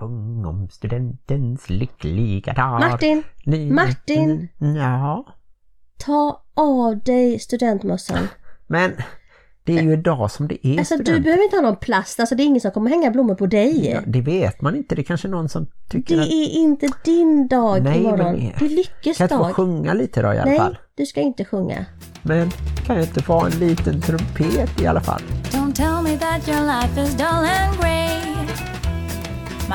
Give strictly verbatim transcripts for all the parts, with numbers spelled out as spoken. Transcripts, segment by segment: Sjung om studentens lyckliga dag. Martin! Li- Martin! Ja? Ta av dig studentmössan. Men det är ju idag som det är. Alltså student. Du behöver inte ha någon plast. Alltså det är ingen som kommer hänga blommor på dig. Ja, det vet man inte. Det är kanske någon som tycker det att... är inte din dag. Nej, imorgon. Men... det är lyckes dag. Kan jag få sjunga lite då i alla Nej, fall? Nej, du ska inte sjunga. Men kan jag inte få en liten trumpet i alla fall? Don't tell me that your life is dull and grey.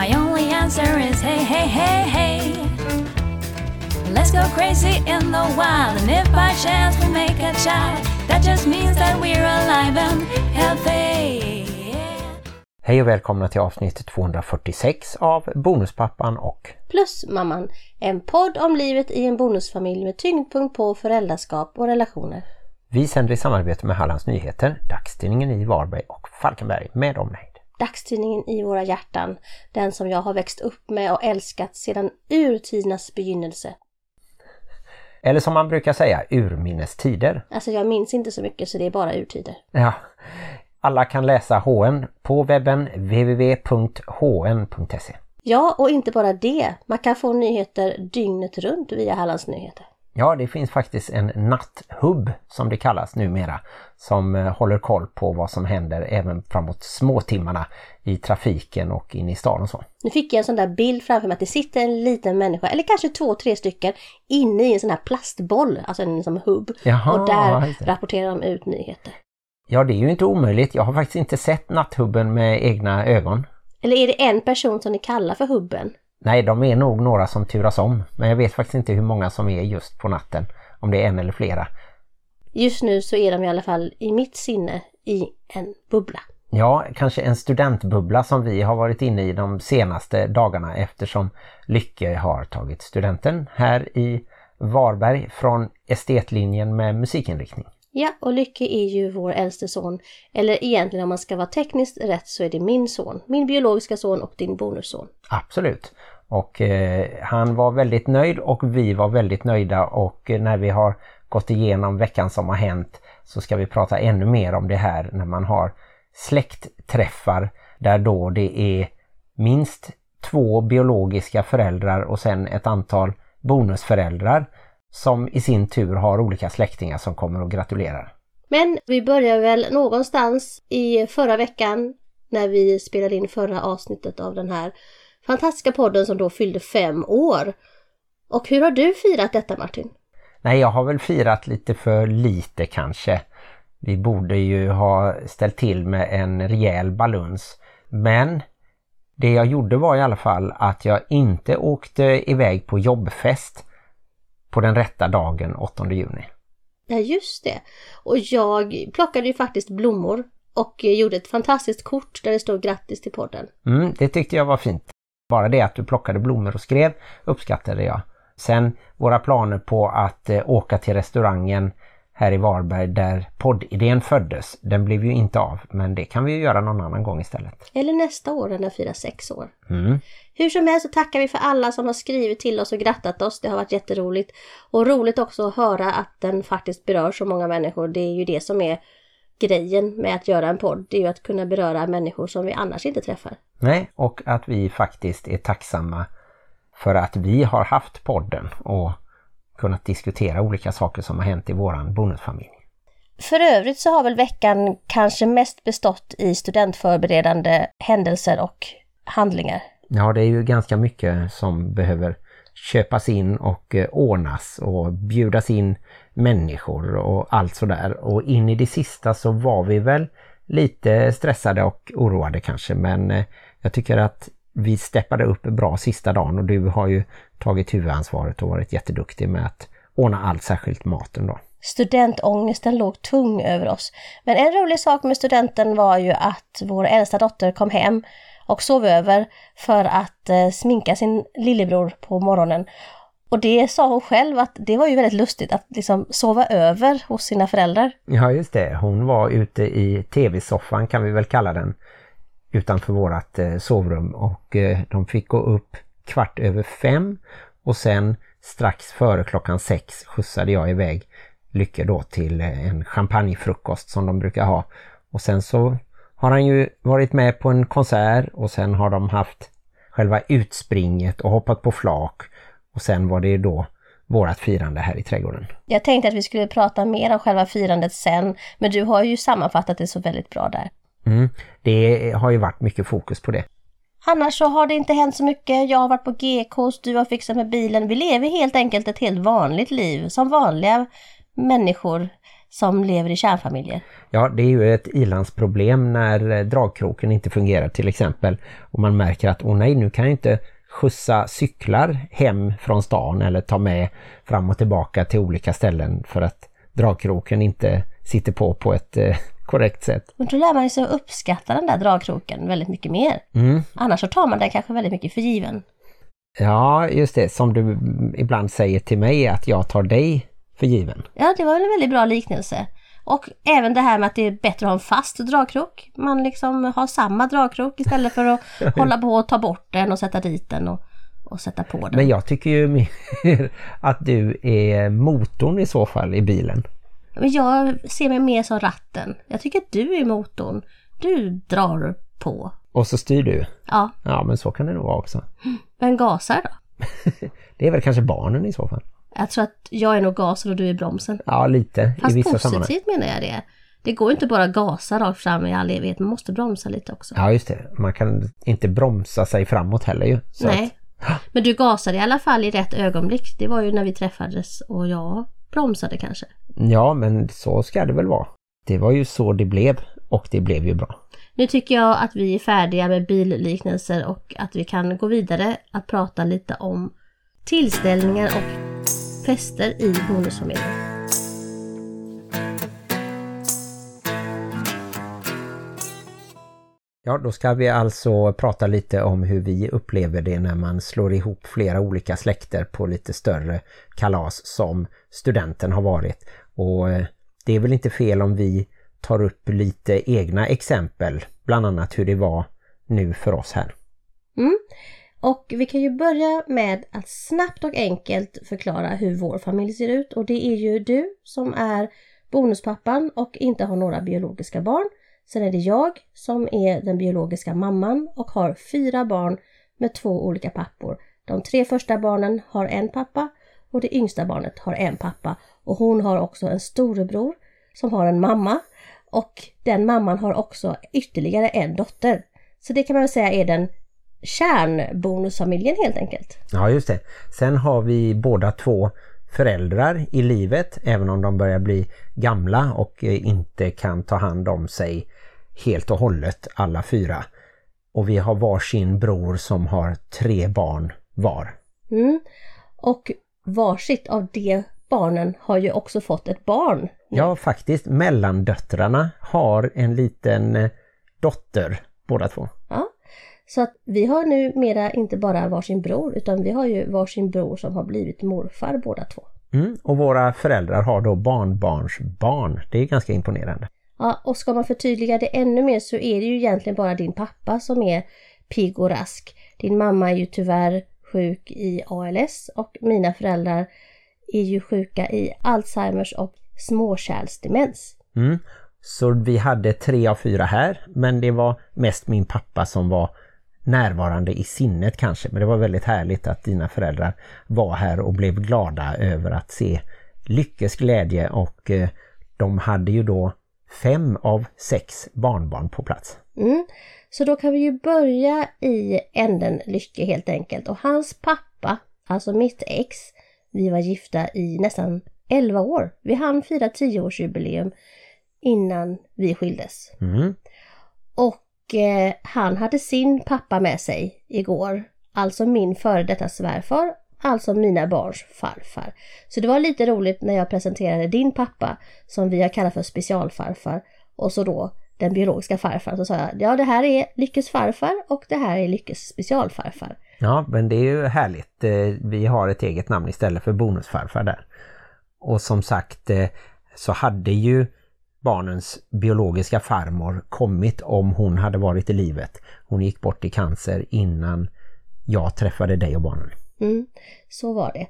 My only answer is hey, hey, hey, hey. Let's go crazy in the wild. And if by chance we make a child, that just means that we're alive and healthy. Hej och välkomna till avsnitt tvåhundrafyrtiosex av Bonuspappan och Plusmamman. En podd om livet i en bonusfamilj med tyngdpunkt på föräldraskap och relationer. Vi sänder i samarbete med Hallands Nyheter, dagstidningen i Varberg och Falkenberg med omnejd. Dagstidningen i våra hjärtan, den som jag har växt upp med och älskat sedan urtidernas begynnelse. Eller som man brukar säga, urminnes tider. Alltså jag minns inte så mycket så det är bara urtider. Ja, alla kan läsa H N på webben w w w punkt h n punkt s e. Ja, och inte bara det. Man kan få nyheter dygnet runt via Hallands Nyheter. Ja, det finns faktiskt en natthubb som det kallas numera som håller koll på vad som händer även framåt småtimmarna i trafiken och in i stan och så. Nu fick jag en sån där bild framför mig att det sitter en liten människa eller kanske två, tre stycken inne i en sån här plastboll, alltså en som hubb. Jaha, och där rapporterar de ut nyheter. Ja, det är ju inte omöjligt. Jag har faktiskt inte sett natthubben med egna ögon. Eller är det en person som ni kallar för hubben? Nej, de är nog några som turas om. Men jag vet faktiskt inte hur många som är just på natten. Om det är en eller flera. Just nu så är de i alla fall i mitt sinne i en bubbla. Ja, kanske en studentbubbla som vi har varit inne i de senaste dagarna. Eftersom Lycke har tagit studenten här i Varberg från Estetlinjen med musikinriktning. Ja, och Lycke är ju vår äldste son. Eller egentligen om man ska vara tekniskt rätt så är det min son. Min biologiska son och din bonusson. Absolut. Och eh, han var väldigt nöjd och vi var väldigt nöjda. Och eh, när vi har gått igenom veckan som har hänt så ska vi prata ännu mer om det här när man har släktträffar där då det är minst två biologiska föräldrar och sen ett antal bonusföräldrar som i sin tur har olika släktingar som kommer och gratulerar. Men vi börjar väl någonstans i förra veckan när vi spelade in förra avsnittet av den här fantastiska podden som då fyllde fem år. Och hur har du firat detta, Martin? Nej, jag har väl firat lite för lite kanske. Vi borde ju ha ställt till med en rejäl baluns. Men det jag gjorde var i alla fall att jag inte åkte iväg på jobbfest på den rätta dagen, åttonde juni. Ja, just det. Och jag plockade ju faktiskt blommor och gjorde ett fantastiskt kort där det stod grattis till podden. Mm, det tyckte jag var fint. Bara det att du plockade blommor och skrev uppskattade jag. Sen våra planer på att eh, åka till restaurangen här i Varberg där poddidén föddes. Den blev ju inte av, men det kan vi ju göra någon annan gång istället. Eller nästa år när fyra, sex år. Mm. Hur som helst så tackar vi för alla som har skrivit till oss och grattat oss. Det har varit jätteroligt. Och roligt också att höra att den faktiskt berör så många människor. Det är ju det som är grejen med att göra en podd. Det är ju att kunna beröra människor som vi annars inte träffar. Nej, och att vi faktiskt är tacksamma för att vi har haft podden och kunnat diskutera olika saker som har hänt i våran bonusfamilj. För övrigt så har väl veckan kanske mest bestått i studentförberedande händelser och handlingar. Ja, det är ju ganska mycket som behöver köpas in och ordnas och bjudas in människor och allt sådär. Och in i det sista så var vi väl lite stressade och oroade kanske, men jag tycker att vi steppade upp bra sista dagen och du har ju tagit huvudansvaret och varit jätteduktig med att ordna allt, särskilt maten då. Studentångesten låg tung över oss. Men en rolig sak med studenten var ju att vår äldsta dotter kom hem och sov över för att eh, sminka sin lillebror på morgonen. Och det sa hon själv att det var ju väldigt lustigt att liksom sova över hos sina föräldrar. Ja, just det. Hon var ute i tv-soffan kan vi väl kalla den. Utanför vårat eh, sovrum och eh, de fick gå upp kvart över fem och sen strax före klockan sex skjutsade jag iväg Lycke då till eh, en champagnefrukost som de brukar ha. Och sen så har han ju varit med på en konsert och sen har de haft själva utspringet och hoppat på flak. Och sen var det då vårat firande här i trädgården. Jag tänkte att vi skulle prata mer om själva firandet sen, men du har ju sammanfattat det så väldigt bra där. Mm, det har ju varit mycket fokus på det. Annars så har det inte hänt så mycket. Jag har varit på G K:s, du har fixat med bilen. Vi lever helt enkelt ett helt vanligt liv som vanliga människor som lever i kärnfamiljer. Ja, det är ju ett ilandsproblem när dragkroken inte fungerar till exempel. Och man märker att, åh nej, nu kan jag inte skjutsa cyklar hem från stan eller ta med fram och tillbaka till olika ställen för att dragkroken inte sitter på på ett eh, korrekt sätt. Men då lär man ju sig att uppskatta den där dragkroken väldigt mycket mer. Mm. Annars så tar man den kanske väldigt mycket för given. Ja, just det. Som du ibland säger till mig, att jag tar dig för given. Ja, det var en väldigt bra liknelse. Och även det här med att det är bättre att ha en fast dragkrok. Man liksom har samma dragkrok istället för att hålla på och ta bort den och sätta dit den och, och sätta på den. Men jag tycker ju mer att du är motorn i så fall i bilen. Men jag ser mig mer som ratten. Jag tycker att du är motorn. Du drar på. Och så styr du? Ja. Ja, men så kan det nog vara också. Men gasar då? Det är väl kanske barnen i så fall. Jag tror att jag är nog gasen och du är bromsen. Ja, lite. Fast i vissa positivt sammanhang menar jag det. Det går inte bara gasa rakt fram i all evighet. Man måste bromsa lite också. Ja, just det. Man kan inte bromsa sig framåt heller ju. Så nej. Att... Men du gasade i alla fall i rätt ögonblick. Det var ju när vi träffades och jag bromsade kanske. Ja, men så ska det väl vara. Det var ju så det blev och det blev ju bra. Nu tycker jag att vi är färdiga med billiknelser och att vi kan gå vidare att prata lite om tillställningar och fester i bonusfamiljen. Ja, då ska vi alltså prata lite om hur vi upplever det när man slår ihop flera olika släkter på lite större kalas som studenten har varit. Och det är väl inte fel om vi tar upp lite egna exempel, bland annat hur det var nu för oss här. Mm. Och vi kan ju börja med att snabbt och enkelt förklara hur vår familj ser ut. Och det är ju du som är bonuspappan och inte har några biologiska barn. Sen är det jag som är den biologiska mamman och har fyra barn med två olika pappor. De tre första barnen har en pappa och det yngsta barnet har en pappa. Och hon har också en storebror som har en mamma. Och den mamman har också ytterligare en dotter. Så det kan man väl säga är den kärnbonusfamiljen helt enkelt. Ja, just det. Sen har vi båda två föräldrar i livet, även om de börjar bli gamla och inte kan ta hand om sig helt och hållet alla fyra. Och vi har varsin bror som har tre barn var. Mm. Och varsitt av de barnen har ju också fått ett barn. Mm. Ja, faktiskt. Mellandöttrarna har en liten dotter, båda två. Ja. Så att vi har nu mera inte bara varsin bror utan vi har ju varsin bror som har blivit morfar båda två. Mm, och våra föräldrar har då barnbarnsbarn. Det är ganska imponerande. Ja, och ska man förtydliga det ännu mer så är det ju egentligen bara din pappa som är pigg och rask. Din mamma är ju tyvärr sjuk i A L S och mina föräldrar är ju sjuka i Alzheimers och småkärlsdemens. Mm, så vi hade tre av fyra här, men det var mest min pappa som var närvarande i sinnet kanske. Men det var väldigt härligt att dina föräldrar var här och blev glada över att se Lyckes glädje. Och eh, de hade ju då fem av sex barnbarn på plats. Mm. Så då kan vi ju börja i änden Lycke helt enkelt. Och hans pappa, alltså mitt ex, vi var gifta i nästan elva år. Vi hann fira tio-årsjubileum innan vi skildes. Mm. Och Och han hade sin pappa med sig igår, alltså min före detta svärfar, alltså mina barns farfar. Så det var lite roligt när jag presenterade din pappa som vi har kallat för specialfarfar och så då den biologiska farfar. Så sa jag, ja det här är Lyckes farfar och det här är Lyckes specialfarfar. Ja, men det är ju härligt. Vi har ett eget namn istället för bonusfarfar där. Och som sagt så hade ju barnens biologiska farmor kommit om hon hade varit i livet. Hon gick bort i cancer innan jag träffade dig och barnen. Mm, så var det.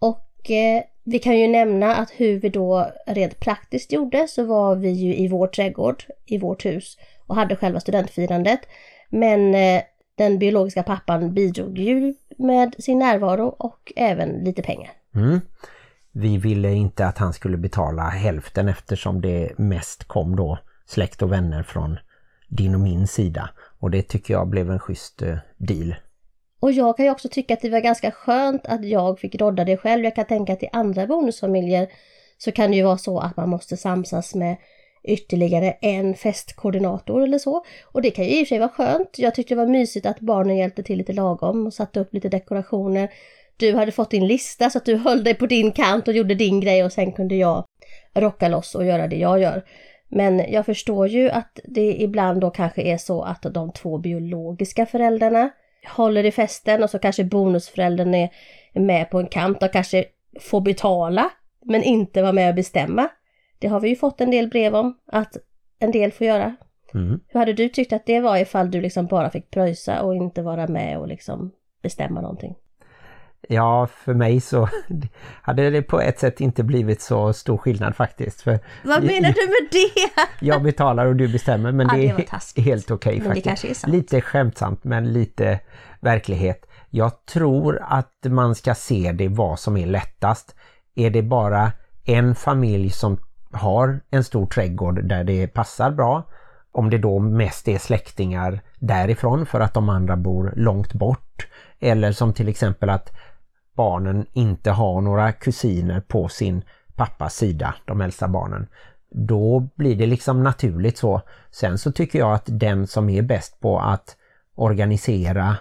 Och eh, vi kan ju nämna att hur vi då rent praktiskt gjorde så var vi ju i vår trädgård, i vårt hus och hade själva studentfirandet. Men eh, Den biologiska pappan bidrog ju med sin närvaro och även lite pengar. Mm. Vi ville inte att han skulle betala hälften eftersom det mest kom då släkt och vänner från din och min sida. Och det tycker jag blev en schysst deal. Och jag kan ju också tycka att det var ganska skönt att jag fick rodda det själv. Jag kan tänka att i andra bonusfamiljer så kan det ju vara så att man måste samsas med ytterligare en festkoordinator eller så. Och det kan ju i och för sig vara skönt. Jag tyckte det var mysigt att barnen hjälpte till lite lagom och satte upp lite dekorationer. Du hade fått din lista så att du höll dig på din kant och gjorde din grej och sen kunde jag rocka loss och göra det jag gör. Men jag förstår ju att det ibland då kanske är så att de två biologiska föräldrarna håller i festen och så kanske bonusföräldern är med på en kant och kanske får betala men inte vara med och bestämma. Det har vi ju fått en del brev om att en del får göra. Mm. Hur hade du tyckt att det var ifall du liksom bara fick pröjsa och inte vara med och liksom bestämma någonting? Ja, för mig så hade det på ett sätt inte blivit så stor skillnad faktiskt. För vad menar jag, du med det? Jag betalar och du bestämmer, men ja, det, det är helt okej okay, faktiskt. Lite skämtsamt, men lite verklighet. Jag tror att man ska se det vad som är lättast. Är det bara en familj som har en stor trädgård där det passar bra, om det då mest är släktingar därifrån för att de andra bor långt bort, eller som till exempel att barnen inte har några kusiner på sin pappas sida, de äldsta barnen, då blir det liksom naturligt så. Sen så tycker jag att den som är bäst på att organisera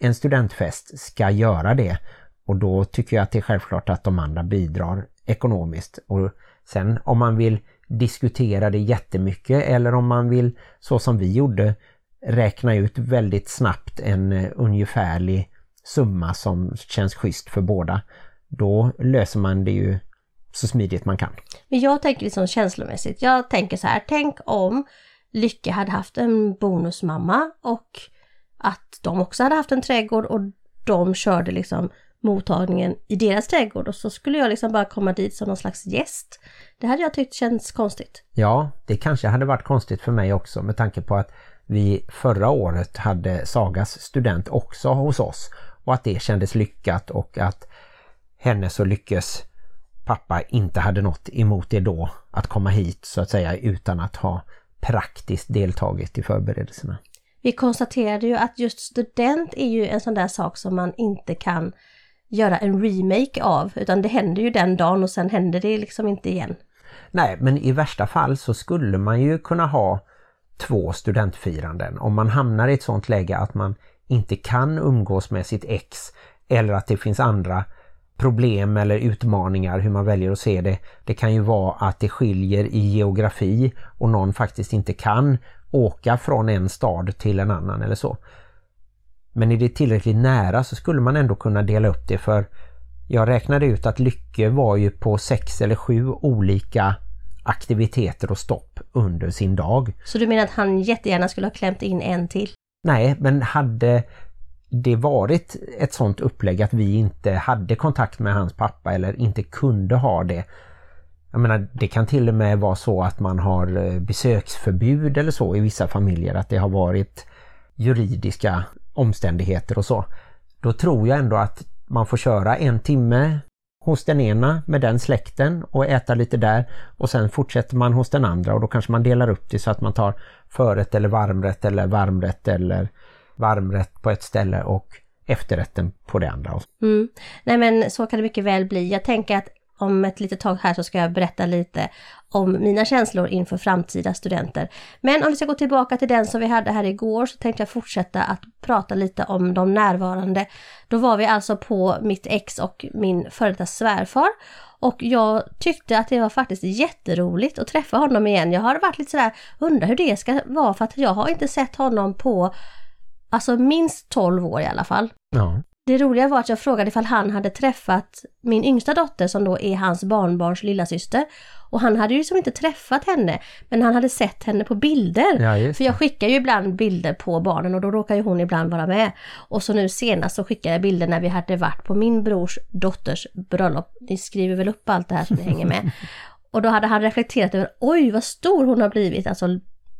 en studentfest ska göra det, och då tycker jag att det är självklart att de andra bidrar ekonomiskt. Och sen om man vill diskutera det jättemycket eller om man vill, så som vi gjorde, räkna ut väldigt snabbt en ungefärlig summa som känns schysst för båda, då löser man det ju så smidigt man kan. Men jag tänker liksom känslomässigt. Jag tänker så här, tänk om Lycke hade haft en bonusmamma och att de också hade haft en trädgård och de körde liksom mottagningen i deras trädgård, och så skulle jag liksom bara komma dit som någon slags gäst. Det hade jag tyckt känns konstigt. Ja, det kanske hade varit konstigt för mig också, med tanke på att vi förra året hade Sagas student också hos oss och att det kändes lyckat, och att hennes och Lyckes pappa inte hade något emot det då, att komma hit så att säga utan att ha praktiskt deltagit i förberedelserna. Vi konstaterade ju att just student är ju en sån där sak som man inte kan göra en remake av, utan det händer ju den dagen och sen händer det liksom inte igen. Nej, men i värsta fall så skulle man ju kunna ha två studentfiranden. Om man hamnar i ett sånt läge att man inte kan umgås med sitt ex, eller att det finns andra problem eller utmaningar, hur man väljer att se det. Det kan ju vara att det skiljer i geografi och någon faktiskt inte kan åka från en stad till en annan eller så. Men är det tillräckligt nära så skulle man ändå kunna dela upp det, för jag räknade ut att Lycke var ju på sex eller sju olika aktiviteter och stopp under sin dag. Så du menar att han jättegärna skulle ha klämt in en till? Nej, men hade det varit ett sånt upplägg att vi inte hade kontakt med hans pappa eller inte kunde ha det. Jag menar, det kan till och med vara så att man har besöksförbud eller så i vissa familjer, att det har varit juridiska omständigheter och så. Då tror jag ändå att man får köra en timme hos den ena med den släkten och äta lite där, och sen fortsätter man hos den andra, och då kanske man delar upp det så att man tar förrätt eller varmrätt eller varmrätt eller varmrätt på ett ställe och efterrätten på det andra. Mm. Nej, men så kan det mycket väl bli. Jag tänker att om ett litet tag här så ska jag berätta lite om mina känslor inför framtida studenter. Men om vi ska gå tillbaka till den som vi hade här igår, så tänkte jag fortsätta att prata lite om de närvarande. Då var vi alltså på mitt ex och min före detta svärfar. Och jag tyckte att det var faktiskt jätteroligt att träffa honom igen. Jag har varit lite sådär, undrar hur det ska vara, för att jag har inte sett honom på alltså minst tolv år i alla fall. Ja. Det roliga var att jag frågade ifall han hade träffat min yngsta dotter, som då är hans barnbarns lilla syster. Och han hade ju liksom inte träffat henne, men han hade sett henne på bilder. Ja, för jag skickar ju ibland bilder på barnen, och då råkar ju hon ibland vara med. Och så nu senast så skickade jag bilder när vi hade varit på min brors dotters bröllop. Ni skriver väl upp allt det här som ni hänger med. Och då hade han reflekterat över, oj vad stor hon har blivit, alltså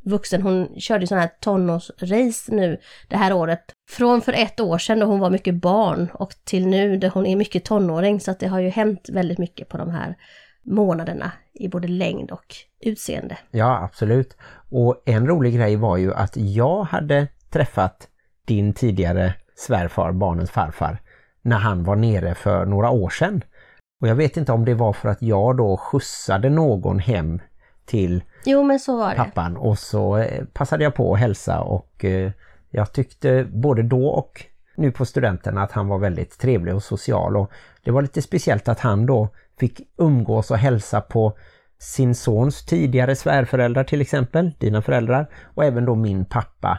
vuxen. Hon körde sån här tonårsrace nu det här året. Från för ett år sedan då hon var mycket barn och till nu där hon är mycket tonåring. Så att det har ju hänt väldigt mycket på de här månaderna i både längd och utseende. Ja, absolut. Och en rolig grej var ju att jag hade träffat din tidigare svärfar, barnens farfar, när han var nere för några år sedan. Och jag vet inte om det var för att jag då skjutsade någon hem till jo, men så var pappan. Det. Och så passade jag på att hälsa och jag tyckte både då och nu på studenten att han var väldigt trevlig och social. Och det var lite speciellt att han då fick umgås och hälsa på sin sons tidigare svärföräldrar till exempel, dina föräldrar, och även då min pappa.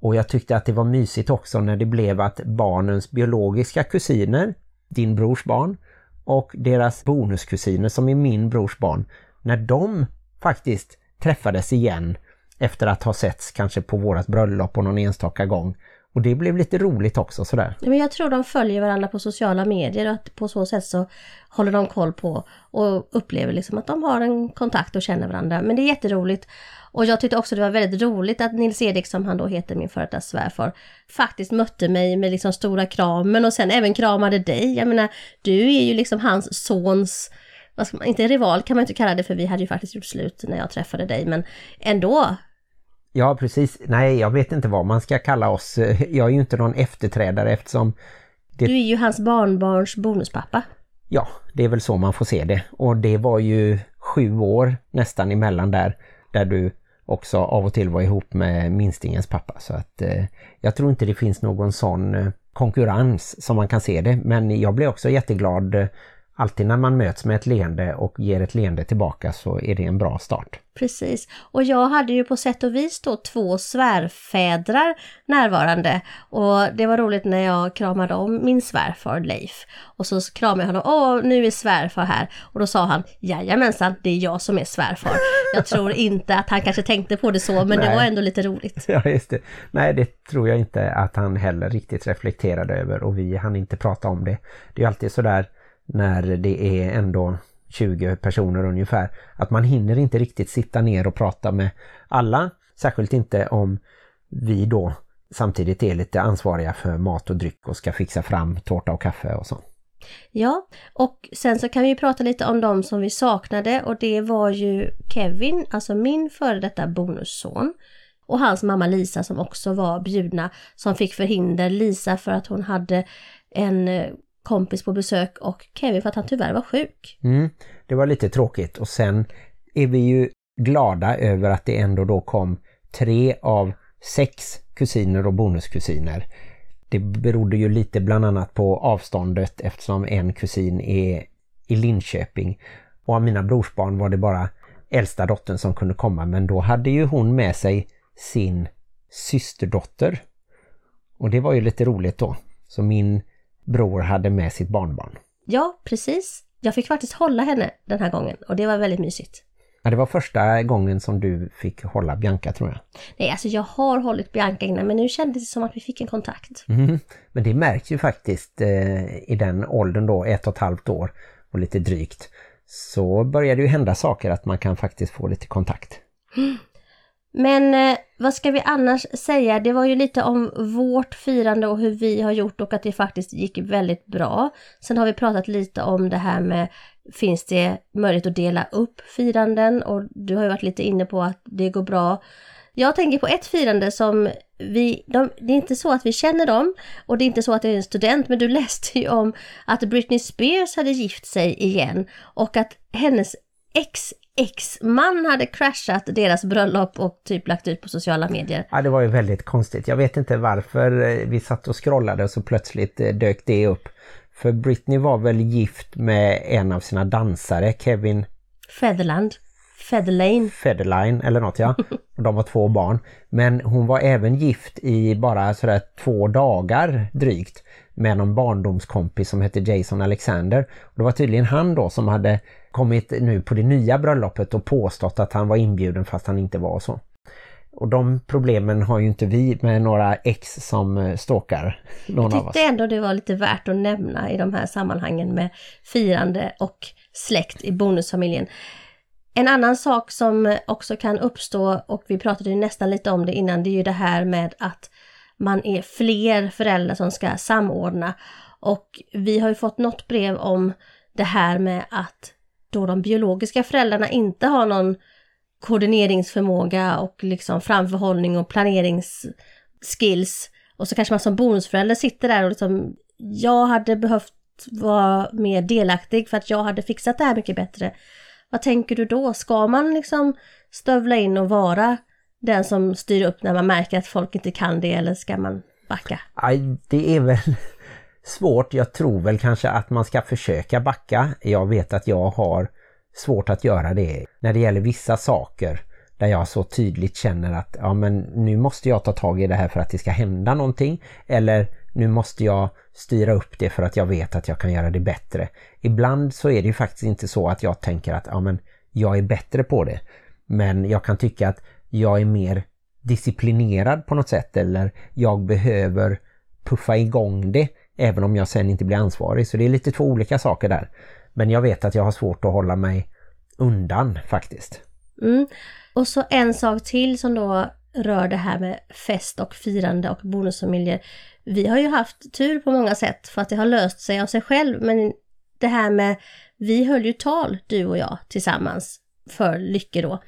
Och jag tyckte att det var mysigt också när det blev att barnens biologiska kusiner, din brors barn, och deras bonuskusiner som är min brors barn, när de faktiskt träffades igen efter att ha setts kanske på vårat bröllop och någon enstaka gång. Och det blev lite roligt också sådär. Men jag tror de följer varandra på sociala medier och att på så sätt så håller de koll på och upplever liksom att de har en kontakt och känner varandra. Men det är jätteroligt. Och jag tyckte också det var väldigt roligt att Nils-Erik, som han då heter, min före detta svärfar, faktiskt mötte mig med liksom stora kramen och sen även kramade dig. Jag menar, du är ju liksom hans sons, vad ska man, inte rival kan man inte kalla det, för vi hade ju faktiskt gjort slut när jag träffade dig, men ändå. Ja, precis. Nej, jag vet inte vad man ska kalla oss. Jag är ju inte någon efterträdare eftersom... Det... Du är ju hans barnbarns bonuspappa. Ja, det är väl så man får se det. Och det var ju sju år nästan emellan där, där du också av och till var ihop med minstingens pappa. Så att eh, jag tror inte det finns någon sån konkurrens som man kan se det. Men jag blir också jätteglad eh, alltid när man möts med ett leende och ger ett leende tillbaka, så är det en bra start. Precis. Och jag hade ju på sätt och vis då två svärfädrar närvarande. Och det var roligt när jag kramade om min svärfar Leif. Och så kramade jag honom. Åh, nu är svärfar här. Och då sa han, jajamensan, det är jag som är svärfar. Jag tror inte att han kanske tänkte på det så, men nej, det var ändå lite roligt. Ja, just det. Nej, det tror jag inte att han heller riktigt reflekterade över. Och vi hann inte prata om det. Det är ju alltid sådär, när det är ändå tjugo personer ungefär, att man hinner inte riktigt sitta ner och prata med alla. Särskilt inte om vi då samtidigt är lite ansvariga för mat och dryck och ska fixa fram tårta och kaffe och så. Ja, och sen så kan vi prata lite om de som vi saknade, och det var ju Kevin, alltså min före detta bonusson, och hans mamma Lisa som också var bjudna, som fick förhinder Lisa för att hon hade en... kompis på besök och Kevin för att han tyvärr var sjuk. Mm, det var lite tråkigt, och sen är vi ju glada över att det ändå då kom tre av sex kusiner och bonuskusiner. Det berodde ju lite bland annat på avståndet eftersom en kusin är i Linköping, och av mina brorsbarn var det bara äldsta dottern som kunde komma, men då hade ju hon med sig sin systerdotter, och det var ju lite roligt då. Så min bror hade med sitt barnbarn. Ja, precis. Jag fick faktiskt hålla henne den här gången, och det var väldigt mysigt. Ja, det var första gången som du fick hålla Bianca, tror jag. Nej, alltså jag har hållit Bianca innan, men nu kändes det som att vi fick en kontakt. Mm. Men det märks ju faktiskt eh, i den åldern då, ett och ett halvt år och lite drygt, så börjar det ju hända saker att man kan faktiskt få lite kontakt. Mm. Men eh, vad ska vi annars säga? Det var ju lite om vårt firande och hur vi har gjort, och att det faktiskt gick väldigt bra. Sen har vi pratat lite om det här med, finns det möjlighet att dela upp firanden? Och du har ju varit lite inne på att det går bra. Jag tänker på ett firande som vi, de, det är inte så att vi känner dem, och det är inte så att det är en student, men du läste ju om att Britney Spears hade gift sig igen, och att hennes ex Ex-man hade crashat deras bröllop och typ lagt ut på sociala medier. Ja, det var ju väldigt konstigt. Jag vet inte varför vi satt och scrollade och så plötsligt dök det upp. För Britney var väl gift med en av sina dansare, Kevin... Federland. Federline. Federline, eller något, ja. Och de var två barn. Men hon var även gift i bara sådär två dagar drygt med någon barndomskompis som hette Jason Alexander. Och det var tydligen han då som hade kommit nu på det nya bröllopet och påstått att han var inbjuden fast han inte var, så. Och de problemen har ju inte vi med några ex som stalkar någon av oss. Jag tyckte ändå det var lite värt att nämna i de här sammanhangen med firande och släkt i bonusfamiljen. En annan sak som också kan uppstå, och vi pratade ju nästan lite om det innan, det är ju det här med att man är fler föräldrar som ska samordna. Och vi har ju fått något brev om det här med att då de biologiska föräldrarna inte har någon koordineringsförmåga och liksom framförhållning och planeringsskills. Och så kanske man som bonusförälder sitter där och liksom, jag hade behövt vara mer delaktig för att jag hade fixat det här mycket bättre. Vad tänker du då? Ska man liksom stövla in och vara den som styr upp när man märker att folk inte kan det, eller ska man backa? Aj, det är väl svårt. Jag tror väl kanske att man ska försöka backa. Jag vet att jag har svårt att göra det när det gäller vissa saker där jag så tydligt känner att ja, men nu måste jag ta tag i det här för att det ska hända någonting, eller nu måste jag styra upp det för att jag vet att jag kan göra det bättre. Ibland så är det ju faktiskt inte så att jag tänker att ja, men jag är bättre på det, men jag kan tycka att jag är mer disciplinerad på något sätt, eller jag behöver puffa igång det även om jag sen inte blir ansvarig. Så det är lite två olika saker där. Men jag vet att jag har svårt att hålla mig undan faktiskt. Mm. Och så en sak till som då rör det här med fest och firande och bonusfamiljer. Vi har ju haft tur på många sätt för att det har löst sig av sig själv. Men det här med, vi höll ju tal, du och jag tillsammans, för Lycke då.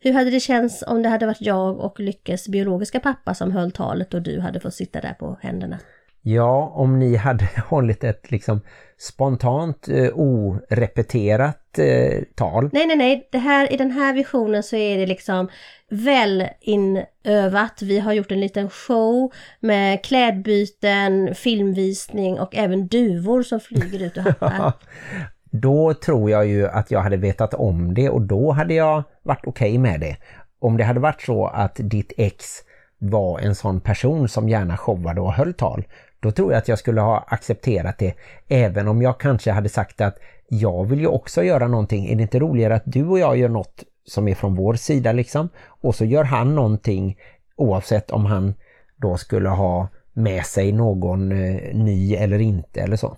Hur hade det känts om det hade varit jag och Lyckes biologiska pappa som höll talet och du hade fått sitta där på händerna? Ja, om ni hade hållit ett liksom spontant, eh, orepeterat eh, tal. Nej, nej, nej. Det här, i den här visionen så är det liksom väl inövat. Vi har gjort en liten show med klädbyten, filmvisning och även duvor som flyger ut och hattar. Då tror jag ju att jag hade vetat om det, och då hade jag varit okej okay med det. Om det hade varit så att ditt ex var en sån person som gärna showade och höll tal, då tror jag att jag skulle ha accepterat det, även om jag kanske hade sagt att jag vill ju också göra någonting. Är det inte roligare att du och jag gör något som är från vår sida liksom, och så gör han någonting, oavsett om han då skulle ha med sig någon eh, ny eller inte eller så.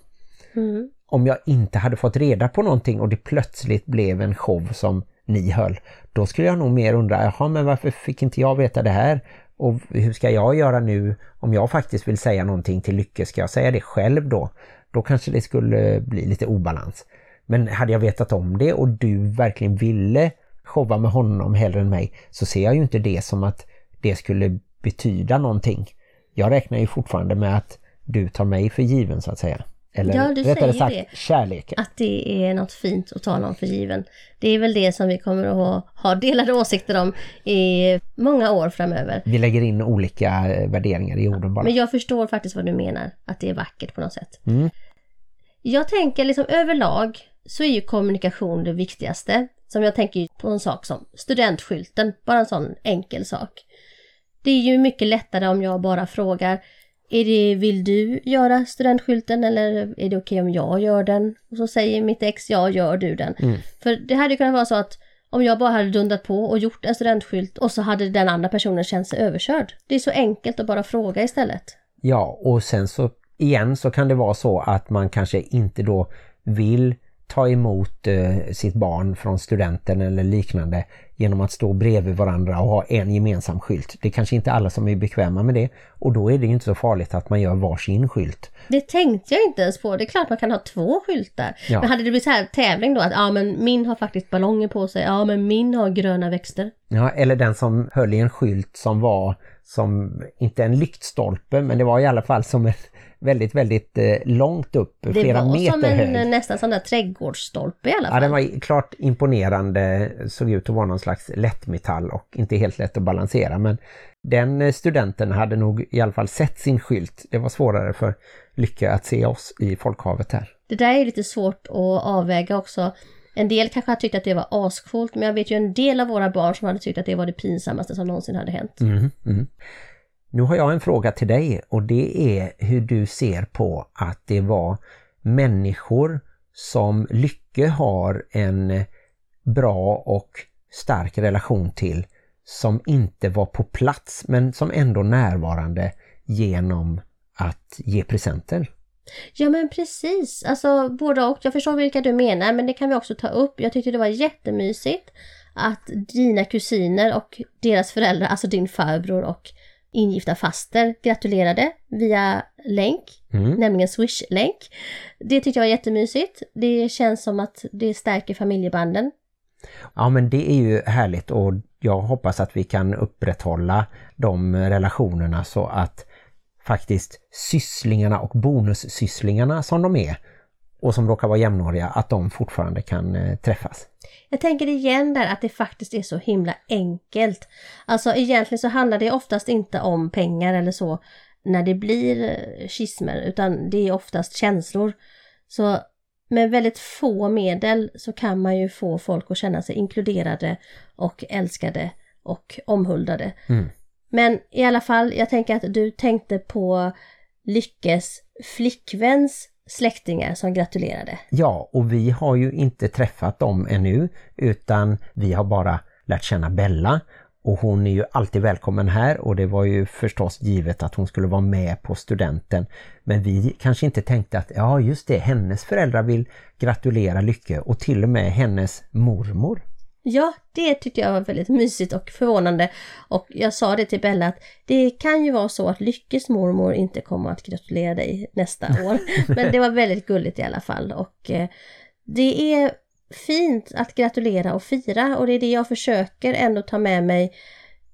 Mm. Om jag inte hade fått reda på någonting och det plötsligt blev en show som ni höll, då skulle jag nog mer undra, jaha, men varför fick inte jag veta det här? Och hur ska jag göra nu om jag faktiskt vill säga någonting till Lycke? Ska jag säga det själv då? Då kanske det skulle bli lite obalans. Men hade jag vetat om det och du verkligen ville showa med honom hellre än mig, så ser jag ju inte det som att det skulle betyda någonting. Jag räknar ju fortfarande med att du tar mig för given så att säga. Eller ja, du rättare sagt det, kärleken. Att det är något fint att tala om för given. Det är väl det som vi kommer att ha, ha delade åsikter om i många år framöver. Vi lägger in olika värderingar i orden bara. Men jag förstår faktiskt vad du menar, att det är vackert på något sätt. Mm. Jag tänker liksom överlag så är ju kommunikation det viktigaste. Som jag tänker på en sak som studentskylten, bara en sån enkel sak. Det är ju mycket lättare om jag bara frågar, Är det, vill du göra studentskylten, eller är det okej okay om jag gör den? Och så säger mitt ex, ja, gör du den. Mm. För det hade ju kunnat vara så att om jag bara hade dundat på och gjort en studentskylt, och så hade den andra personen känt sig överkörd. Det är så enkelt att bara fråga istället. Ja, och sen så igen så kan det vara så att man kanske inte då vill ta emot eh, sitt barn från studenten eller liknande genom att stå bredvid varandra och ha en gemensam skylt. Det är kanske inte alla som är bekväma med det, och då är det ju inte så farligt att man gör varsin skylt. Det tänkte jag inte ens på. Det är klart man kan ha två skyltar. Ja. Men hade det blivit så här tävling då att ja, men min har faktiskt ballonger på sig, ja men min har gröna växter. Ja, eller den som höll i en skylt som var som inte en lyktstolpe, men det var i alla fall som en väldigt, väldigt eh, långt upp, det flera meter hög. Det var som en nästan sån där trädgårdsstolpe i alla fall. Ja, den var klart imponerande, såg ut att vara någon slags lättmetall och inte helt lätt att balansera, men den studenten hade nog i alla fall sett sin skylt. Det var svårare för Lycke att se oss i folkhavet här. Det där är lite svårt att avväga också. En del kanske hade tyckt att det var ascoolt, men jag vet ju en del av våra barn som hade tyckt att det var det pinsammaste som någonsin hade hänt. Mm, mm. Nu har jag en fråga till dig, och det är hur du ser på att det var människor som Lycke har en bra och stark relation till som inte var på plats men som ändå närvarande genom att ge presenter. Ja men precis, alltså både och. Jag förstår vilka du menar, men det kan vi också ta upp. Jag tyckte det var jättemysigt att dina kusiner och deras föräldrar, alltså din farbror och ingifta faster, gratulerade via länk, mm. nämligen Swish-länk. Det tyckte jag var jättemysigt. Det känns som att det stärker familjebanden. Ja, men det är ju härligt, och jag hoppas att vi kan upprätthålla de relationerna så att faktiskt sysslingarna och bonussysslingarna som de är och som råkar vara jämnåriga, att de fortfarande kan eh, träffas. Jag tänker igen där att det faktiskt är så himla enkelt. Alltså egentligen så handlar det oftast inte om pengar eller så när det blir schismer, utan det är oftast känslor. Så med väldigt få medel så kan man ju få folk att känna sig inkluderade och älskade och omhuldade. Mm. Men i alla fall, jag tänker att du tänkte på Lyckes flickväns släktingar som gratulerade. Ja, och vi har ju inte träffat dem ännu, utan vi har bara lärt känna Bella, och hon är ju alltid välkommen här, och det var ju förstås givet att hon skulle vara med på studenten. Men vi kanske inte tänkte att ja just det, hennes föräldrar vill gratulera Lycke, och till och med hennes mormor. Ja, det tycker jag var väldigt mysigt och förvånande, och jag sa det till Bella att det kan ju vara så att Lyckes mormor inte kommer att gratulera dig nästa år, men det var väldigt gulligt i alla fall, och eh, det är fint att gratulera och fira, och det är det jag försöker ändå ta med mig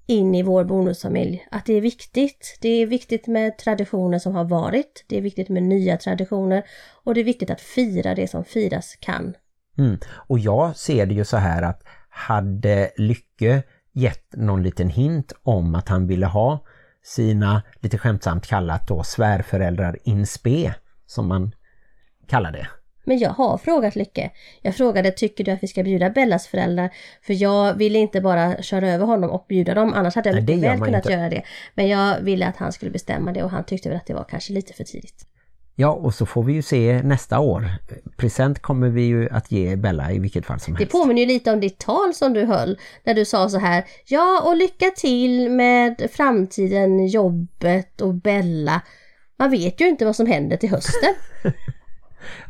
in i vår bonusfamilj, att det är viktigt. Det är viktigt med traditioner som har varit, det är viktigt med nya traditioner, och det är viktigt att fira det som firas kan. Mm. Och jag ser det ju så här att hade Lycke gett någon liten hint om att han ville ha sina, lite skämtsamt kallat då, svärföräldrar in spe, som man kallar det. Men jag har frågat Lycke. Jag frågade, tycker du att vi ska bjuda Bellas föräldrar? För jag ville inte bara köra över honom och bjuda dem, annars hade jag Nej, mycket väl kunnat inte. göra det. Men jag ville att han skulle bestämma det, och han tyckte väl att det var kanske lite för tidigt. Ja, och så får vi ju se nästa år. Present kommer vi ju att ge Bella i vilket fall som helst. Det påminner ju lite om ditt tal som du höll när du sa så här: ja, och lycka till med framtiden, jobbet och Bella. Man vet ju inte vad som händer till hösten.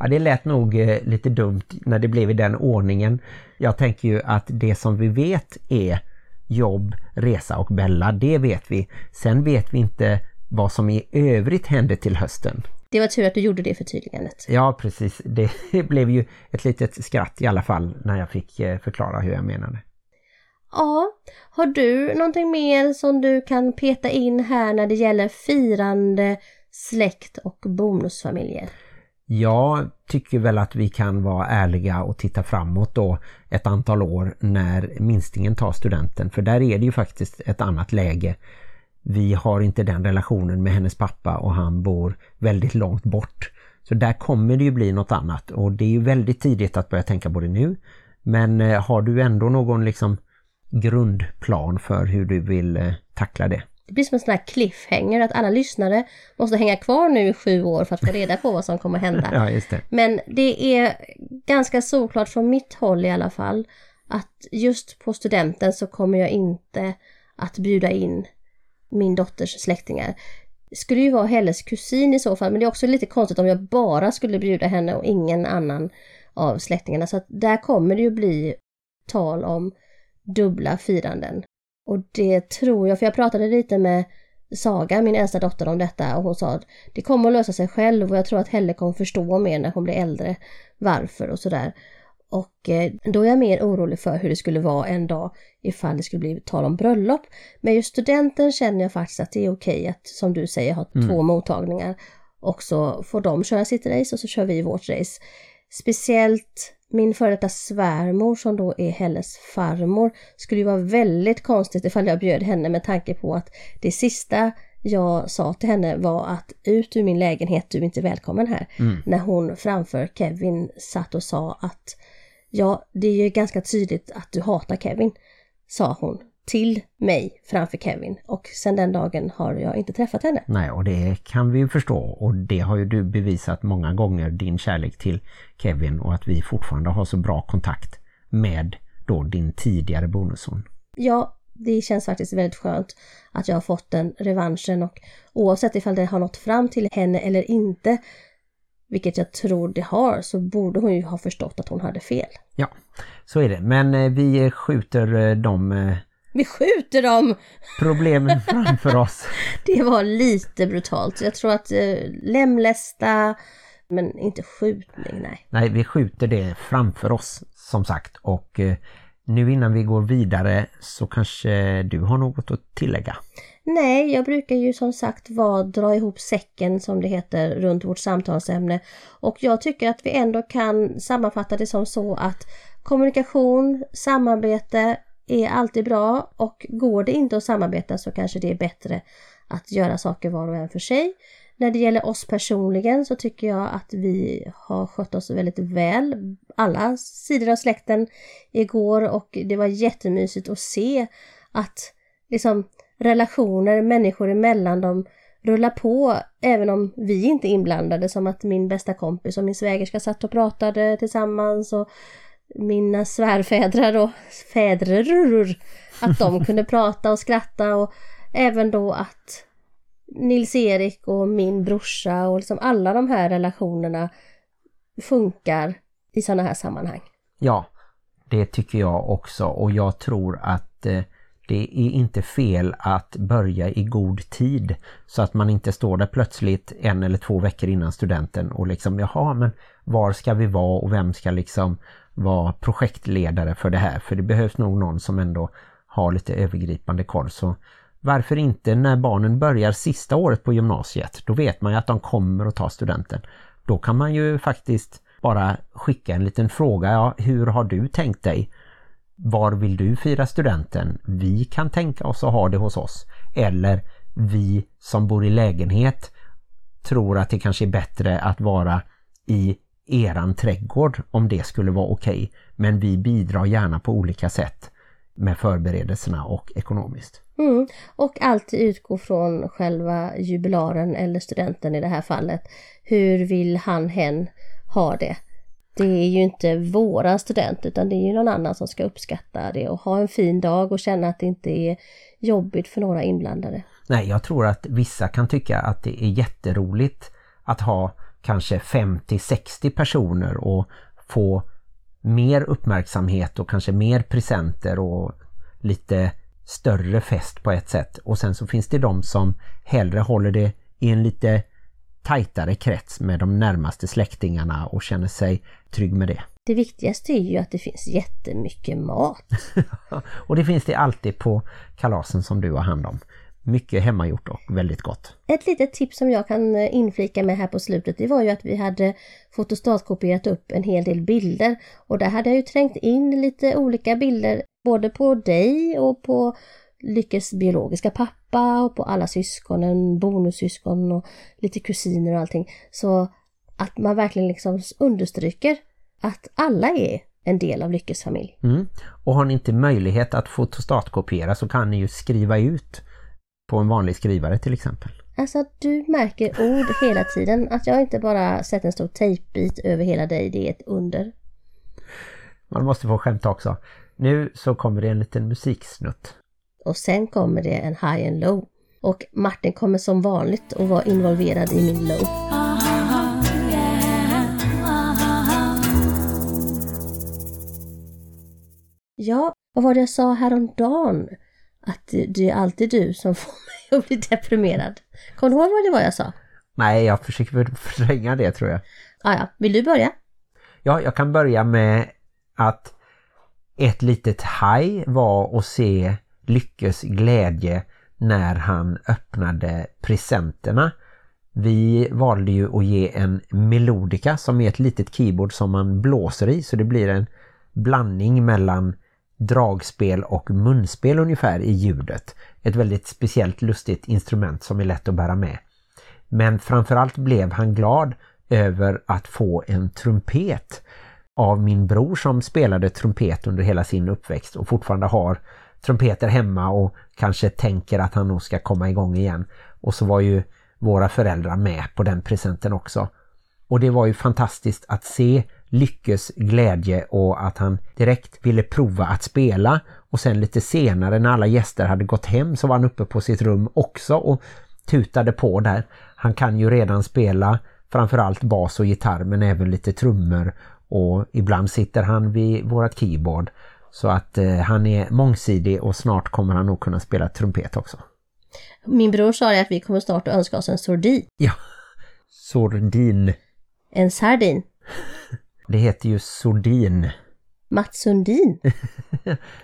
Ja, det lät nog lite dumt när det blev i den ordningen. Jag tänker ju att det som vi vet är jobb, resa och Bella, det vet vi. Sen vet vi inte vad som i övrigt händer till hösten. Det var tur att du gjorde det förtydligandet. Ja, precis. Det blev ju ett litet skratt i alla fall när jag fick förklara hur jag menade. Ja, har du någonting mer som du kan peta in här när det gäller firande, släkt och bonusfamiljer? Jag tycker väl att vi kan vara ärliga och titta framåt då ett antal år när minstingen tar studenten. För där är det ju faktiskt ett annat läge. Vi har inte den relationen med hennes pappa, och han bor väldigt långt bort. Så där kommer det ju bli något annat, och det är ju väldigt tidigt att börja tänka på det nu. Men har du ändå någon liksom grundplan för hur du vill tackla det? Det blir som en sån här cliffhanger att alla lyssnare måste hänga kvar nu i sju år för att få reda på vad som kommer hända. Ja, just det. Men det är ganska såklart från mitt håll i alla fall att just på studenten så kommer jag inte att bjuda in min dotters släktingar. Det skulle ju vara Helles kusin i så fall, men det är också lite konstigt om jag bara skulle bjuda henne och ingen annan av släktingarna. Så att där kommer det ju bli tal om dubbla firanden. Och det tror jag, för jag pratade lite med Saga, min äldsta dotter, om detta, och hon sa att det kommer att lösa sig själv, och jag tror att Helle kommer förstå mer när hon blir äldre varför och sådär. Och då är jag mer orolig för hur det skulle vara en dag ifall det skulle bli tal om bröllop. Men just studenten känner jag faktiskt att det är okej att, som du säger, ha mm. två mottagningar. Och så får de köra sitt race och så kör vi vårt race. Speciellt min före detta svärmor, som då är Helles farmor, skulle ju vara väldigt konstigt ifall jag bjöd henne, med tanke på att det sista jag sa till henne var att ut ur min lägenhet, du är inte välkommen här. Mm. När hon framför Kevin satt och sa att ja, det är ju ganska tydligt att du hatar Kevin, sa hon till mig framför Kevin. Och sen den dagen har jag inte träffat henne. Nej, och det kan vi ju förstå. Och det har ju du bevisat många gånger, din kärlek till Kevin, och att vi fortfarande har så bra kontakt med då din tidigare bonusson. Ja, det känns faktiskt väldigt skönt att jag har fått den revanschen. Och oavsett ifall det har nått fram till henne eller inte, vilket jag tror det har, så borde hon ju ha förstått att hon hade fel. Ja, så är det. Men vi skjuter dem... Vi skjuter dem! Problemen framför oss. Det var lite brutalt. Jag tror att lemlästa, men inte skjutning, nej. Nej, vi skjuter det framför oss, som sagt. Och nu innan vi går vidare så kanske du har något att tillägga. Nej, jag brukar ju som sagt vara dra ihop säcken, som det heter, runt vårt samtalsämne. Och jag tycker att vi ändå kan sammanfatta det som så att kommunikation, samarbete är alltid bra. Och går det inte att samarbeta så kanske det är bättre att göra saker var och en för sig. När det gäller oss personligen så tycker jag att vi har skött oss väldigt väl. Alla sidor av släkten igår, och det var jättemysigt att se att liksom relationer människor emellan, de rullar på även om vi inte är inblandade. Som att min bästa kompis och min svägerska satt och pratade tillsammans, och mina svärfädrar och fädrar, att de kunde prata och skratta, och även då att Nils-Erik och min brorsa och liksom alla de här relationerna funkar i sådana här sammanhang. Ja, det tycker jag också, och jag tror att eh, det är inte fel att börja i god tid, så att man inte står där plötsligt en eller två veckor innan studenten och liksom, jaha, men var ska vi vara och vem ska liksom vara projektledare för det här? För det behövs nog någon som ändå har lite övergripande koll, så varför inte när barnen börjar sista året på gymnasiet? Då vet man ju att de kommer att ta studenten. Då kan man ju faktiskt bara skicka en liten fråga. Ja, hur har du tänkt dig? Var vill du fira studenten? Vi kan tänka oss att ha det hos oss. Eller vi som bor i lägenhet tror att det kanske är bättre att vara i eran trädgård om det skulle vara okej. Okay. Men vi bidrar gärna på olika sätt med förberedelserna och ekonomiskt. Mm. Och alltid utgå från själva jubilaren eller studenten i det här fallet. Hur vill han hen ha det? Det är ju inte våra student, utan det är ju någon annan som ska uppskatta det och ha en fin dag och känna att det inte är jobbigt för några inblandade. Nej, jag tror att vissa kan tycka att det är jätteroligt att ha kanske femtio sextio personer och få mer uppmärksamhet och kanske mer presenter och lite större fest på ett sätt. Och sen så finns det de som hellre håller det i en lite tajtare krets med de närmaste släktingarna och känner sig trygg med det. Det viktigaste är ju att det finns jättemycket mat. Och det finns det alltid på kalasen som du har hand om. Mycket hemmagjort och väldigt gott. Ett litet tips som jag kan inflika med här på slutet, det var ju att vi hade fotostatkopierat upp en hel del bilder. Och där hade jag ju trängt in lite olika bilder, både på dig och på Lyckes biologiska pappa och på alla syskonen, bonussyskon och lite kusiner och allting. Så att man verkligen liksom understryker att alla är en del av Lyckes familj. Mm. Och har ni inte möjlighet att fotostatkopiera så kan ni ju skriva ut på en vanlig skrivare till exempel. Alltså du märker ord hela tiden. Att jag inte bara sett en stor tejpbit över hela dig, det är ett under. Man måste få skämta också. Nu så kommer det en liten musiksnutt. Och sen kommer det en high and low. Och Martin kommer som vanligt att vara involverad i min low. Ja, vad var det jag sa häromdagen? Att det är alltid du som får mig att bli deprimerad. Kommer du ihåg vad det var jag sa? Nej, jag försöker förtränga det tror jag. Ah, ja, vill du börja? Ja, jag kan börja med att ett litet haj var att se Lyckes glädje när han öppnade presenterna. Vi valde ju att ge en melodika som är ett litet keyboard som man blåser i, så det blir en blandning mellan dragspel och munspel ungefär i ljudet. Ett väldigt speciellt lustigt instrument som är lätt att bära med. Men framförallt blev han glad över att få en trumpet av min bror som spelade trumpet under hela sin uppväxt och fortfarande har trumpeter hemma och kanske tänker att han nog ska komma igång igen. Och så var ju våra föräldrar med på den presenten också. Och det var ju fantastiskt att se Lyckes glädje och att han direkt ville prova att spela. Och sen lite senare när alla gäster hade gått hem så var han uppe på sitt rum också och tutade på där. Han kan ju redan spela framförallt bas och gitarr, men även lite trummor, och ibland sitter han vid vårat keyboard, så att eh, han är mångsidig, och snart kommer han nog kunna spela trumpet också. Min bror sa det att vi kommer snart att önska oss en sordin. Ja, sordin. En sardin. Det heter ju sordin. Mats Sundin.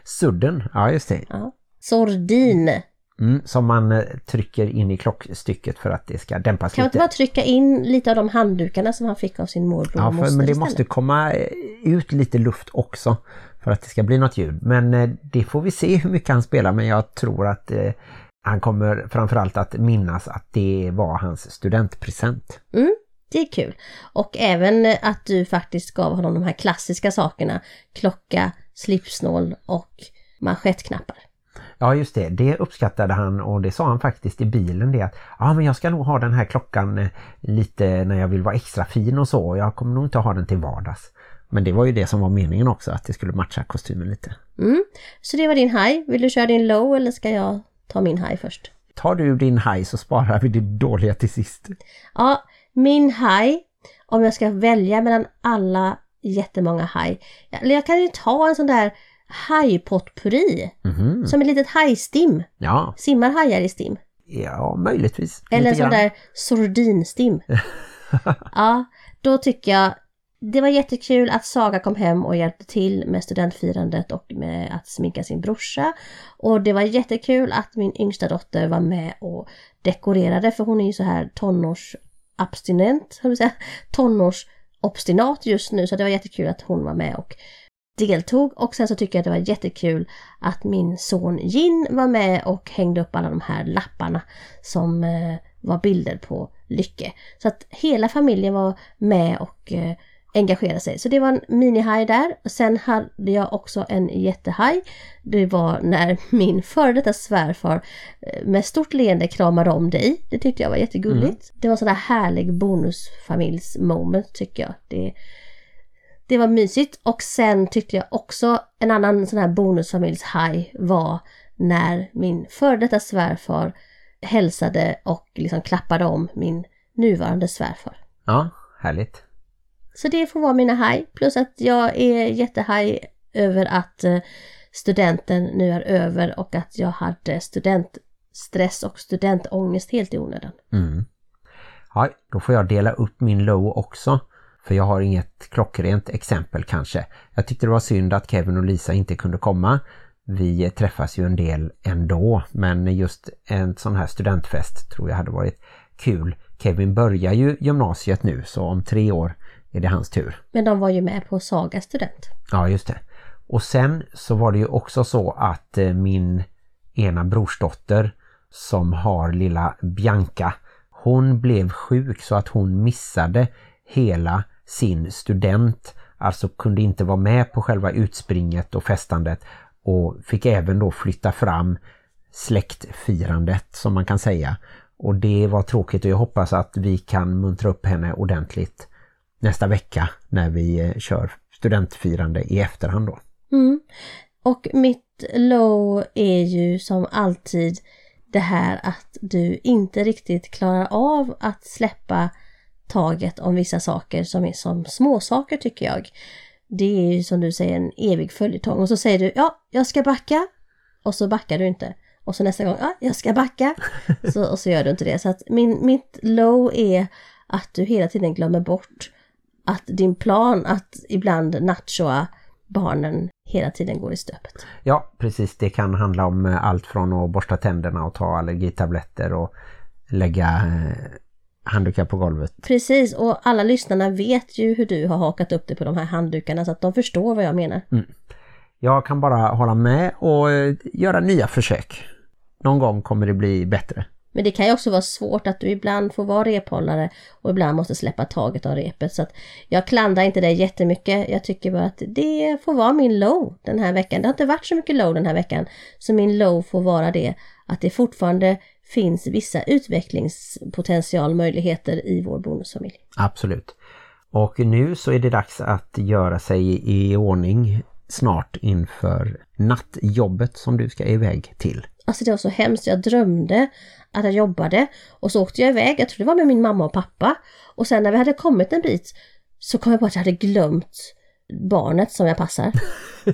Sudden, ja just det. Ja. Sordin. Mm, som man trycker in i klockstycket för att det ska dämpas lite. Kan man inte bara trycka in lite av de handdukarna som han fick av sin morbror? Ja, för, men det istället måste komma ut lite luft också för att det ska bli något ljud. Men det får vi se hur mycket han spelar, men jag tror att eh, han kommer framförallt att minnas att det var hans studentpresent. Mm. Det är kul. Och även att du faktiskt gav honom de här klassiska sakerna. Klocka, slipsnål och manschettknappar. Ja just det, det uppskattade han, och det sa han faktiskt i bilen det att ja, men jag ska nog ha den här klockan lite när jag vill vara extra fin och så. Jag kommer nog inte ha den till vardags. Men det var ju det som var meningen också, att det skulle matcha kostymen lite. Mm. Så det var din high. Vill du köra din low eller ska jag ta min high först? Tar du din high så sparar vi det dåliga till sist. Ja. Min haj, om jag ska välja mellan alla jättemånga haj. Eller jag kan ju ta en sån där hajpotpurri. Mm-hmm. Som ett litet hajstim. Ja. Simmar hajar i stim? Ja, möjligtvis. Eller en sån där sordinstim. Ja, då tycker jag det var jättekul att Saga kom hem och hjälpte till med studentfirandet och med att sminka sin brorsa. Och det var jättekul att min yngsta dotter var med och dekorerade, för hon är ju så här tonårs... abstinent, hur vill säga, tonårsobstinat just nu, så det var jättekul att hon var med och deltog. Och sen så tycker jag att det var jättekul att min son Jin var med och hängde upp alla de här lapparna som eh, var bilder på Lycke. Så att hela familjen var med och eh, engagerade sig. Så det var en mini-haj där. Och sen hade jag också en jättehaj. Det var när min före detta svärfar med stort leende kramade om dig. Det tyckte jag var jättegulligt. Mm. Det var en sån där härlig bonusfamiljsmoment tycker jag. Det, det var mysigt. Och sen tyckte jag också en annan sån här bonusfamiljshaj var när min före detta svärfar hälsade och liksom klappade om min nuvarande svärfar. Ja, härligt. Så det får vara mina haj, plus att jag är jättehaj över att studenten nu är över och att jag hade studentstress och studentångest helt i onödan. Mm. Ja, då får jag dela upp min low också, för jag har inget klockrent exempel kanske. Jag tyckte det var synd att Kevin och Lisa inte kunde komma. Vi träffas ju en del ändå, men just en sån här studentfest tror jag hade varit kul. Kevin börjar ju gymnasiet nu, så om tre år är det hans tur. Men de var ju med på Saga student. Ja, just det. Och sen så var det ju också så att min ena brorsdotter som har lilla Bianca, hon blev sjuk så att hon missade hela sin student. Alltså kunde inte vara med på själva utspringet och festandet, och fick även då flytta fram släktfirandet som man kan säga. Och det var tråkigt, och jag hoppas att vi kan muntra upp henne ordentligt nästa vecka när vi kör studentfirande i efterhand då. Mm. Och mitt low är ju som alltid det här att du inte riktigt klarar av att släppa taget om vissa saker som är som småsaker tycker jag. Det är ju som du säger en evig följetong, och så säger du ja, jag ska backa, och så backar du inte. Och så nästa gång, ja, jag ska backa, så, och så gör du inte det. Så att min, mitt low är att du hela tiden glömmer bort att din plan att ibland nachoa barnen hela tiden går i stöpet. Ja, precis. Det kan handla om allt från att borsta tänderna och ta allergitabletter och lägga eh, handdukar på golvet. Precis, och alla lyssnarna vet ju hur du har hakat upp det på de här handdukarna, så att de förstår vad jag menar. Mm. Jag kan bara hålla med och göra nya försök. Någon gång kommer det bli bättre. Men det kan ju också vara svårt att du ibland får vara rephållare och ibland måste släppa taget av repet. Så att jag klandrar inte dig jättemycket. Jag tycker bara att det får vara min low den här veckan. Det har inte varit så mycket low den här veckan. Så min low får vara det att det fortfarande finns vissa utvecklingspotentialmöjligheter i vår bonusfamilj. Absolut. Och nu så är det dags att göra sig i ordning snart inför nattjobbet som du ska iväg till. Alltså det var så hemskt, jag drömde att jag jobbade och så åkte jag iväg, jag tror det var med min mamma och pappa, och sen när vi hade kommit en bit så kom jag på att jag hade glömt barnet som jag passar.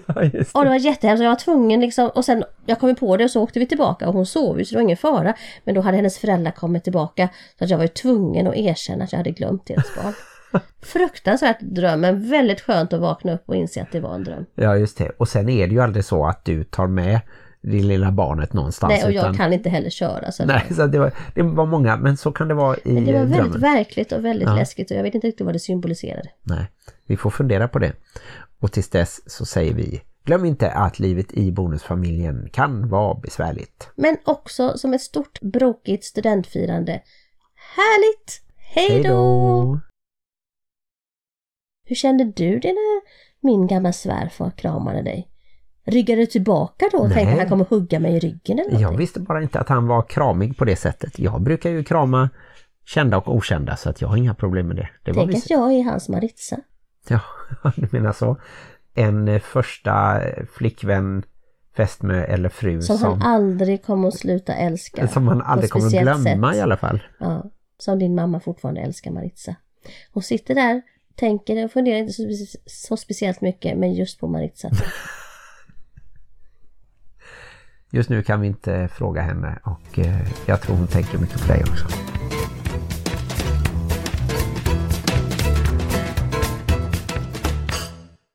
Ja, just det. Och det var jättehemskt, jag var tvungen liksom, och sen jag kom på det och så åkte vi tillbaka och hon sov ju så det var ingen fara, men då hade hennes föräldrar kommit tillbaka så att jag var ju tvungen att erkänna att jag hade glömt deras barn. Fruktansvärt dröm, men väldigt skönt att vakna upp och inse att det var en dröm. Ja just det, och sen är det ju aldrig så att du tar med det lilla barnet någonstans. Nej, och jag utan... kan inte heller köra. Så nej, så det, var, det var många, men så kan det vara i men det var väldigt drömmen. Verkligt och väldigt ja. läskigt och jag vet inte riktigt vad det symboliserade. Nej, vi får fundera på det. Och tills dess så säger vi, glöm inte att livet i bonusfamiljen kan vara besvärligt. Men också som ett stort brokigt studentfirande. Härligt! Hej då! Hur kände du det när min gamla svärfar kramade dig? Ryggade tillbaka då och nej. Tänkte att han kommer hugga mig i ryggen eller någonting? Jag visste bara inte att han var kramig på det sättet. Jag brukar ju krama kända och okända så att jag har inga problem med det. det Tänk var att jag är hans Maritza. Ja, du menar så. En första flickvän, fästmö eller fru som, som han aldrig kommer att sluta älska. Som han aldrig kommer att glömma sätt. I alla fall. Ja, som din mamma fortfarande älskar Maritza. Hon sitter där, tänker och funderar inte så, så speciellt mycket men just på Maritza. Just nu kan vi inte fråga henne och jag tror hon tänker mycket på dig också.